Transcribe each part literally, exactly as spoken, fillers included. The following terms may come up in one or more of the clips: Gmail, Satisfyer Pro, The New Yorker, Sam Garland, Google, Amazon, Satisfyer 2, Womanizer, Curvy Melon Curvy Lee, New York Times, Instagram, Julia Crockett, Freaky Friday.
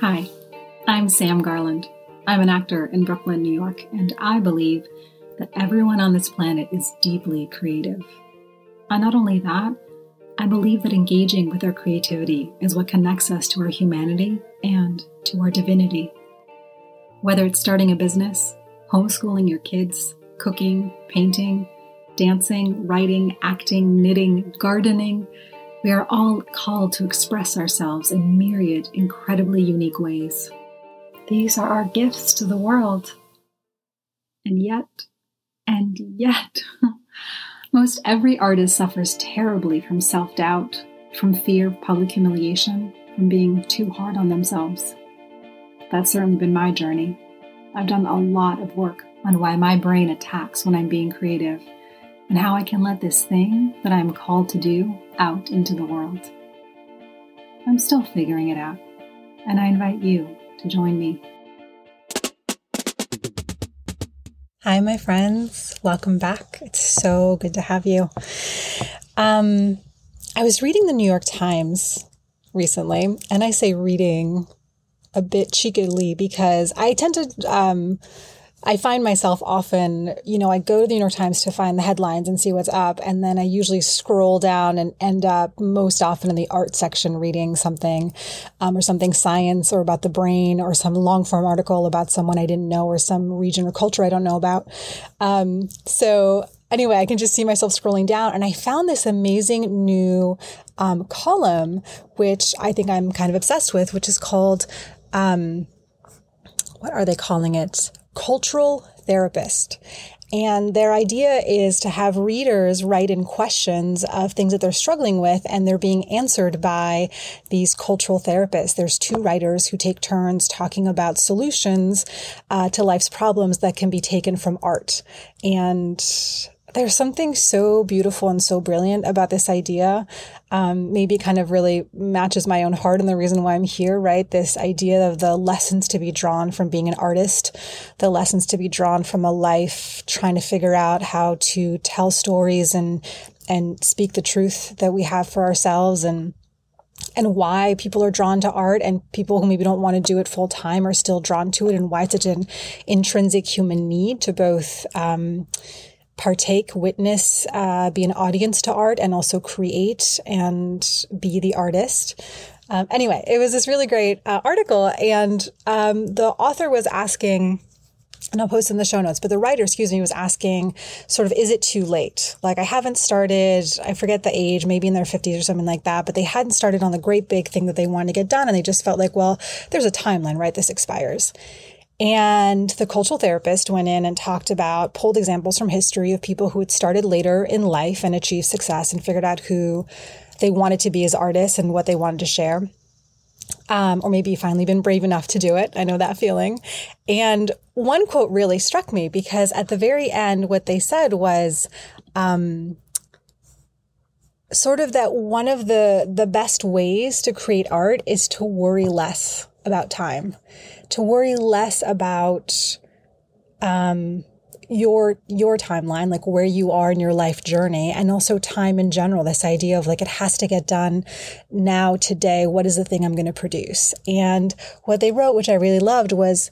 Hi, I'm Sam Garland. I'm an actor in Brooklyn, New York, and I believe that everyone on this planet is deeply creative. And not only that, I believe that engaging with our creativity is what connects us to our humanity and to our divinity. Whether it's starting a business, homeschooling your kids, cooking, painting, dancing, writing, acting, knitting, gardening, we are all called to express ourselves in myriad, incredibly unique ways. These are our gifts to the world. And yet, and yet, most every artist suffers terribly from self-doubt, from fear of public humiliation, from being too hard on themselves. That's certainly been my journey. I've done a lot of work on why my brain attacks when I'm being creative, and how I can let this thing that I'm called to do out into the world. I'm still figuring it out, and I invite you to join me. Hi, my friends. Welcome back. It's so good to have you. Um, I was reading the New York Times recently, and I say reading a bit cheekily because I tend to... Um, I find myself often, you know, I go to the New York Times to find the headlines and see what's up. And then I usually scroll down and end up most often in the art section reading something um, or something science or about the brain or some long form article about someone I didn't know or some region or culture I don't know about. Um, so anyway, I can just see myself scrolling down. And I found this amazing new um, column, which I think I'm kind of obsessed with, which is called, um, what are they calling it? Cultural therapist. And their idea is to have readers write in questions of things that they're struggling with, and they're being answered by these cultural therapists. There's two writers who take turns talking about solutions uh, to life's problems that can be taken from art. And there's something so beautiful and so brilliant about this idea. Um, maybe kind of really matches my own heart and the reason why I'm here, right? This idea of the lessons to be drawn from being an artist, the lessons to be drawn from a life trying to figure out how to tell stories and and speak the truth that we have for ourselves, and and why people are drawn to art, and people who maybe don't want to do it full time are still drawn to it, and why it's such an intrinsic human need to both um partake, witness, uh, be an audience to art, and also create and be the artist. Um, anyway, it was this really great uh, article, and um, the author was asking, and I'll post in the show notes, but the writer, excuse me, was asking sort of, is it too late? Like, I haven't started, I forget the age, maybe in their fifties or something like that, but they hadn't started on the great big thing that they wanted to get done, and they just felt like, well, there's a timeline, right? This expires. And the cultural therapist went in and talked about, pulled examples from history of people who had started later in life and achieved success and figured out who they wanted to be as artists and what they wanted to share. Um, or maybe finally been brave enough to do it. I know that feeling. And one quote really struck me, because at the very end, what they said was, um, sort of that one of the, the best ways to create art is to worry less about time, to worry less about um, your your timeline, like where you are in your life journey, and also time in general, this idea of like, it has to get done now, today, what is the thing I'm going to produce? And what they wrote, which I really loved, was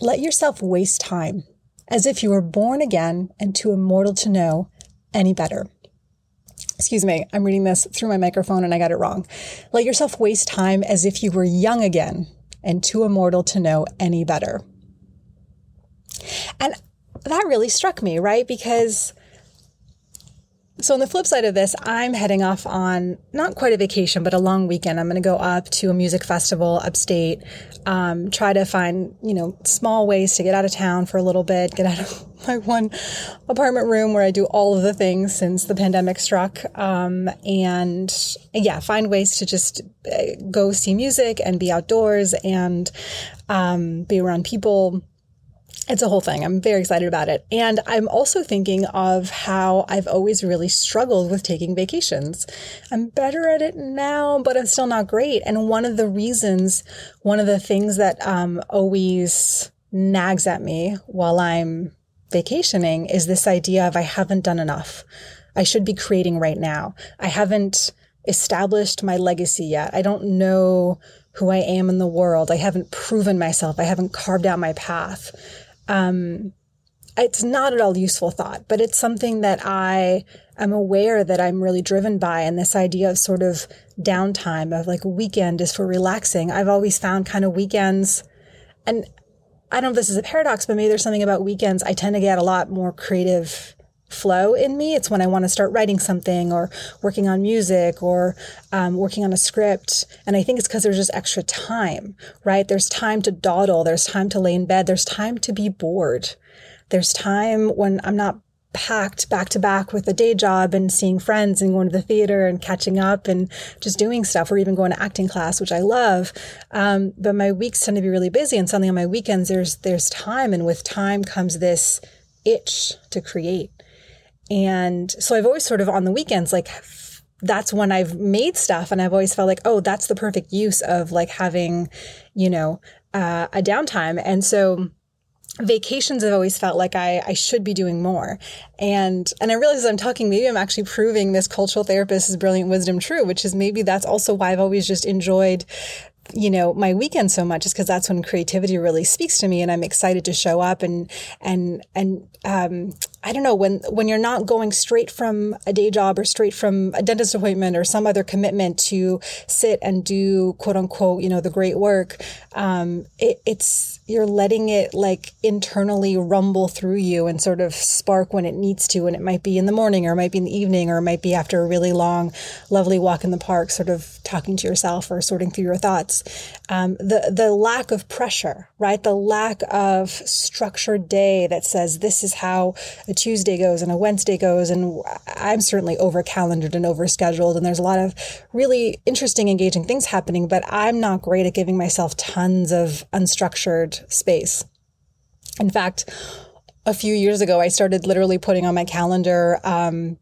let yourself waste time as if you were born again and too immortal to know any better. Excuse me, I'm reading this through my microphone and I got it wrong. Let yourself waste time as if you were young again and too immortal to know any better. And that really struck me, right? Because, so on the flip side of this, I'm heading off on not quite a vacation, but a long weekend. I'm going to go up to a music festival upstate, um, try to find, you know, small ways to get out of town for a little bit, get out of my one apartment room where I do all of the things since the pandemic struck. Um, and yeah, find ways to just go see music and be outdoors and um, be around people. It's a whole thing. I'm very excited about it. And I'm also thinking of how I've always really struggled with taking vacations. I'm better at it now, but I'm still not great. And one of the reasons, one of the things that um, always nags at me while I'm vacationing is this idea of I haven't done enough. I should be creating right now. I haven't established my legacy yet. I don't know who I am in the world. I haven't proven myself. I haven't carved out my path. Um, it's not at all useful thought, but it's something that I am aware that I'm really driven by. And this idea of sort of downtime, of like a weekend is for relaxing. I've always found kind of weekends, and I don't know if this is a paradox, but maybe there's something about weekends. I tend to get a lot more creative flow in me. It's when I want to start writing something or working on music or um, working on a script. And I think it's because there's just extra time, right? There's time to dawdle. There's time to lay in bed. There's time to be bored. There's time when I'm not packed back to back with a day job and seeing friends and going to the theater and catching up and just doing stuff, or even going to acting class, which I love. Um, but my weeks tend to be really busy, and suddenly on my weekends, there's, there's time. And with time comes this itch to create. And so I've always sort of on the weekends, like that's when I've made stuff. And I've always felt like, oh, that's the perfect use of like having, you know, uh, a downtime. And so vacations have always felt like I, I should be doing more. And and I realize as I'm talking, maybe I'm actually proving this cultural therapist's brilliant wisdom true, which is maybe that's also why I've always just enjoyed, you know, my weekend so much, is because that's when creativity really speaks to me and I'm excited to show up. And and and um, I don't know, when when you're not going straight from a day job or straight from a dentist appointment or some other commitment to sit and do, quote unquote, you know, the great work, um, it, it's you're letting it like internally rumble through you and sort of spark when it needs to. And it might be in the morning, or it might be in the evening, or it might be after a really long, lovely walk in the park, sort of talking to yourself or sorting through your thoughts. Um, the, the lack of pressure, right? The lack of structured day that says this is how a Tuesday goes and a Wednesday goes. And I'm certainly over calendared and over scheduled. And there's a lot of really interesting, engaging things happening, but I'm not great at giving myself tons of unstructured space. In fact, a few years ago, I started literally putting on my calendar, um,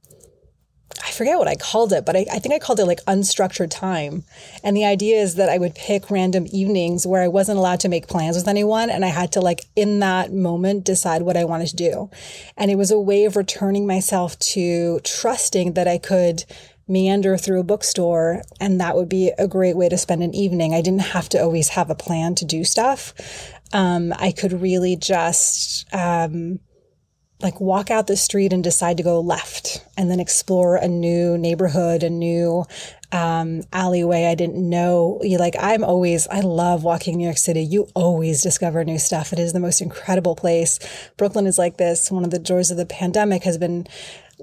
I forget what I called it, but I, I think I called it like unstructured time. And the idea is that I would pick random evenings where I wasn't allowed to make plans with anyone. And I had to like in that moment decide what I wanted to do. And it was a way of returning myself to trusting that I could meander through a bookstore, and that would be a great way to spend an evening. I didn't have to always have a plan to do stuff. Um, I could really just um, like walk out the street and decide to go left, and then explore a new neighborhood, a new um, alleyway I didn't know. You like I'm always, I love walking New York City. You always discover new stuff. It is the most incredible place. Brooklyn is like this. One of the joys of the pandemic has been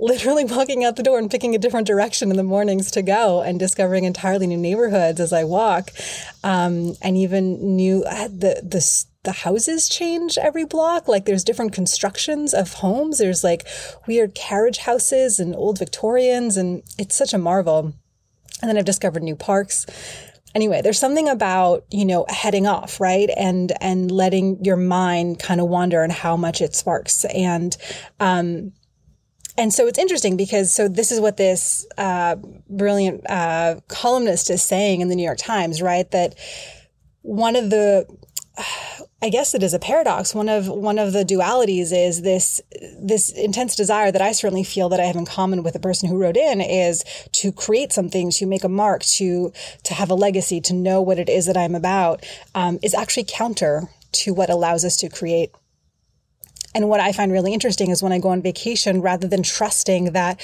literally walking out the door and picking a different direction in the mornings to go and discovering entirely new neighborhoods as I walk. Um, and even new, uh, the, the, the houses change every block. Like there's different constructions of homes. There's like weird carriage houses and old Victorians, and it's such a marvel. And then I've discovered new parks. Anyway, there's something about, you know, heading off, right? And, and letting your mind kind of wander and how much it sparks. And, um, And so it's interesting because so this is what this uh, brilliant uh, columnist is saying in the New York Times, right? That one of the, I guess it is a paradox. One of one of the dualities is this this intense desire that I certainly feel that I have in common with the person who wrote in, is to create something, to make a mark, to to have a legacy, to know what it is that I'm about, um, is actually counter to what allows us to create. And what I find really interesting is when I go on vacation, rather than trusting that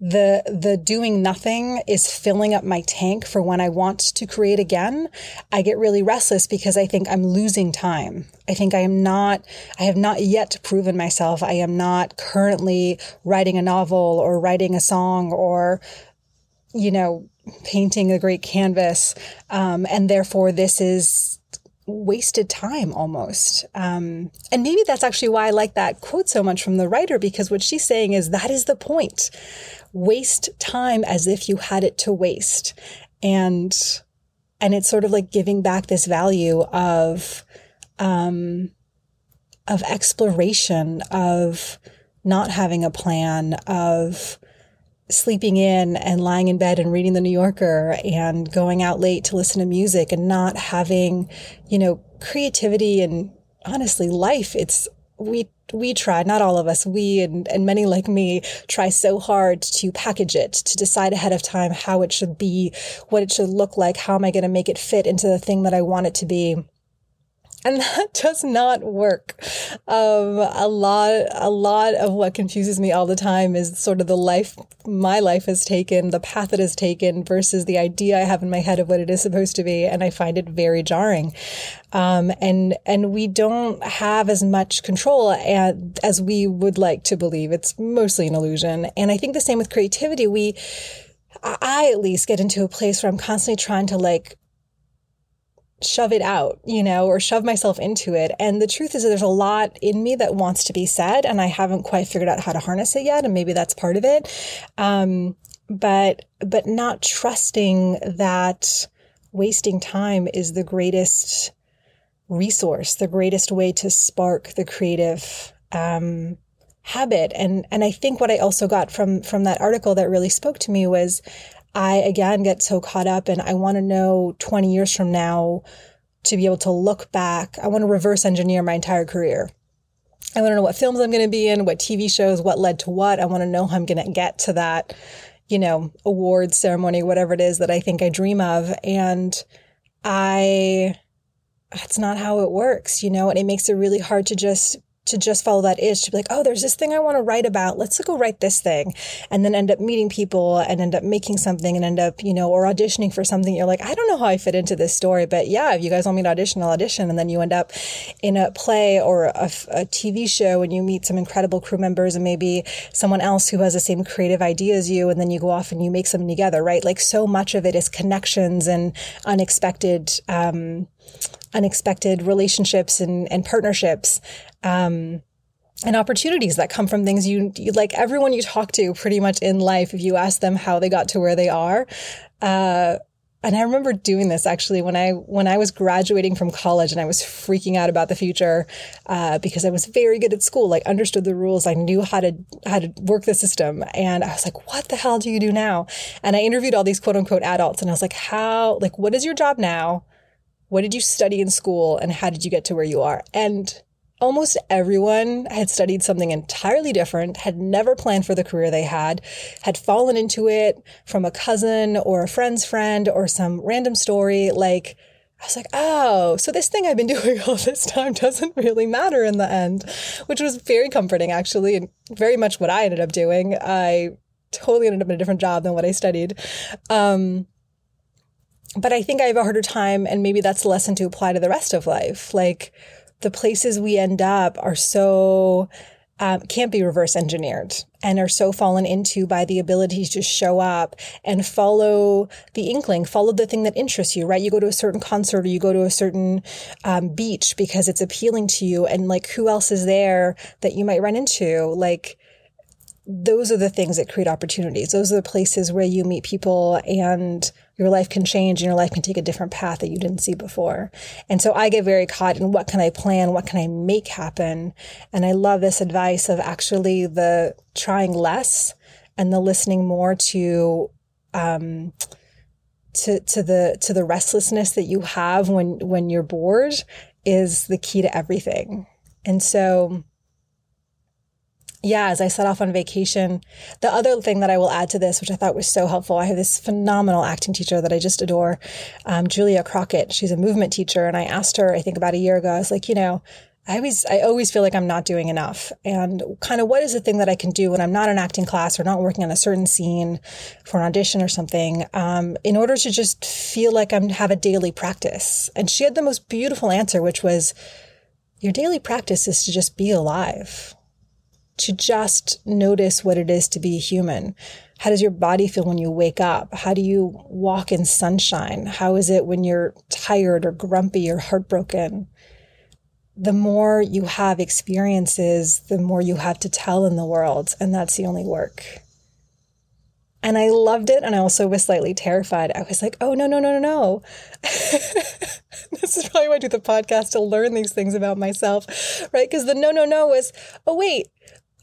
the the doing nothing is filling up my tank for when I want to create again, I get really restless because I think I'm losing time. I think I am not, I have not yet proven myself. I am not currently writing a novel or writing a song or, you know, painting a great canvas. Um, and therefore this is wasted time almost. Um, and maybe that's actually why I like that quote so much from the writer, because what she's saying is that is the point. Waste time as if you had it to waste. And, and it's sort of like giving back this value of, um, of exploration, of not having a plan, of sleeping in and lying in bed and reading The New Yorker and going out late to listen to music and not having, you know, creativity and honestly life. It's we we try, not all of us, we and, and many like me try so hard to package it, to decide ahead of time how it should be, what it should look like, how am I going to make it fit into the thing that I want it to be. And that does not work. Um, a lot, a lot of what confuses me all the time is sort of the life, my life has taken, the path it has taken versus the idea I have in my head of what it is supposed to be. And I find it very jarring. Um, and, and we don't have as much control as, as we would like to believe. It's mostly an illusion. And I think the same with creativity. We, I at least get into a place where I'm constantly trying to like, shove it out, you know, or shove myself into it. And the truth is that there's a lot in me that wants to be said, and I haven't quite figured out how to harness it yet. And maybe that's part of it. Um, but, but not trusting that wasting time is the greatest resource, the greatest way to spark the creative, um, habit. And, and I think what I also got from, from that article that really spoke to me was, I, again, get so caught up and I want to know twenty years from now to be able to look back. I want to reverse engineer my entire career. I want to know what films I'm going to be in, what T V shows, what led to what. I want to know how I'm going to get to that, you know, award ceremony, whatever it is that I think I dream of. And I, that's not how it works, you know, and it makes it really hard to just to just follow that itch, to be like, oh, there's this thing I want to write about. Let's go write this thing. And then end up meeting people and end up making something and end up, you know, or auditioning for something. You're like, I don't know how I fit into this story, but yeah, if you guys want me to audition, I'll audition. And then you end up in a play or a, a T V show and you meet some incredible crew members and maybe someone else who has the same creative idea as you. And then you go off and you make something together, right? Like so much of it is connections and unexpected, um, unexpected relationships and, and partnerships, um, and opportunities that come from things you, you like everyone you talk to pretty much in life. If you ask them how they got to where they are, uh, and I remember doing this actually when I, when I was graduating from college and I was freaking out about the future, uh, because I was very good at school, like understood the rules. I knew how to, how to work the system. And I was like, what the hell do you do now? And I interviewed all these quote unquote adults and I was like, how, like, what is your job now? What did you study in school and how did you get to where you are? And almost everyone had studied something entirely different, had never planned for the career they had, had fallen into it from a cousin or a friend's friend or some random story. Like, I was like, oh, so this thing I've been doing all this time doesn't really matter in the end, which was very comforting, actually, and very much what I ended up doing. I totally ended up in a different job than what I studied. Um, But I think I have a harder time, and maybe that's a lesson to apply to the rest of life. Like the places we end up are so, um, can't be reverse engineered and are so fallen into by the ability to show up and follow the inkling, follow the thing that interests you, right? You go to a certain concert or you go to a certain um, beach because it's appealing to you. And like, who else is there that you might run into? Like, those are the things that create opportunities. Those are the places where you meet people and your life can change and your life can take a different path that you didn't see before. And so I get very caught in what can I plan? What can I make happen? And I love this advice of actually the trying less and the listening more to, um, to, to the, to the restlessness that you have when, when you're bored is the key to everything. And so yeah, as I set off on vacation, the other thing that I will add to this, which I thought was so helpful, I have this phenomenal acting teacher that I just adore, um, Julia Crockett. She's a movement teacher. And I asked her, I think about a year ago, I was like, you know, I always, I always feel like I'm not doing enough. And kind of what is the thing that I can do when I'm not in acting class or not working on a certain scene for an audition or something, um, in order to just feel like I'm have a daily practice. And she had the most beautiful answer, which was, your daily practice is to just be alive. To just notice what it is to be human. How does your body feel when you wake up? How do you walk in sunshine? How is it when you're tired or grumpy or heartbroken? The more you have experiences, the more you have to tell in the world, and that's the only work. And I loved it, and I also was slightly terrified. I was like, oh, no, no, no, no, no. This is probably why I do the podcast, to learn these things about myself, right? Because the no, no, no was, oh, wait.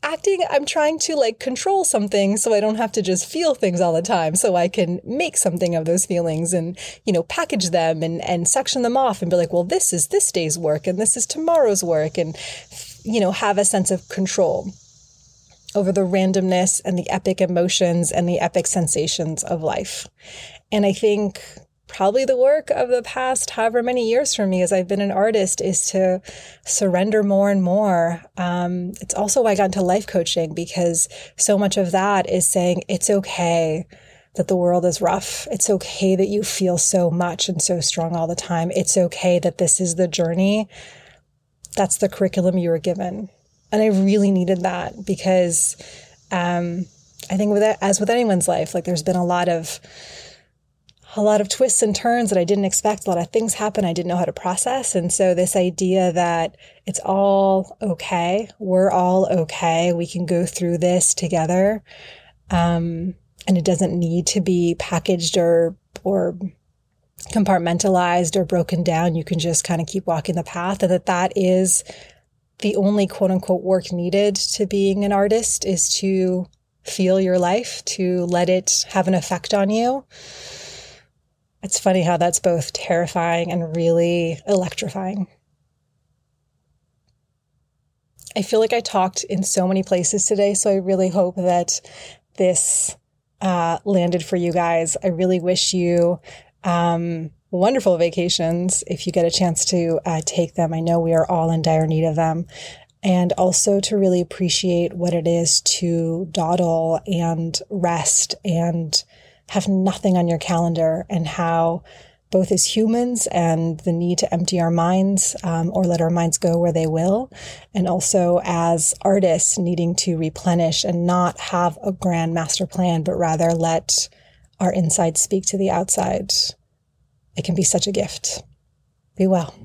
Acting, I'm trying to like control something so I don't have to just feel things all the time, so I can make something of those feelings and, you know, package them and, and section them off and be like, well, this is this day's work and this is tomorrow's work and you know, have a sense of control over the randomness and the epic emotions and the epic sensations of life. And I think probably the work of the past however many years for me as I've been an artist is to surrender more and more. Um, it's also why I got into life coaching, because so much of that is saying it's okay that the world is rough. It's okay that you feel so much and so strong all the time. It's okay that this is the journey. That's the curriculum you were given. And I really needed that because um, I think with that, as with anyone's life, like there's been a lot of a lot of twists and turns that I didn't expect. A lot of things happen I didn't know how to process. And so this idea that it's all okay, we're all okay, we can go through this together, um, and it doesn't need to be packaged or or compartmentalized or broken down. You can just kind of keep walking the path, and that that is the only quote unquote work needed to being an artist is to feel your life, to let it have an effect on you. It's funny how that's both terrifying and really electrifying. I feel like I talked in so many places today, so I really hope that this uh, landed for you guys. I really wish you um, wonderful vacations if you get a chance to uh, take them. I know we are all in dire need of them. And also to really appreciate what it is to dawdle and rest and have nothing on your calendar, and how both as humans and the need to empty our minds um, or let our minds go where they will, and also as artists needing to replenish and not have a grand master plan, but rather let our inside speak to the outside. It can be such a gift. Be well.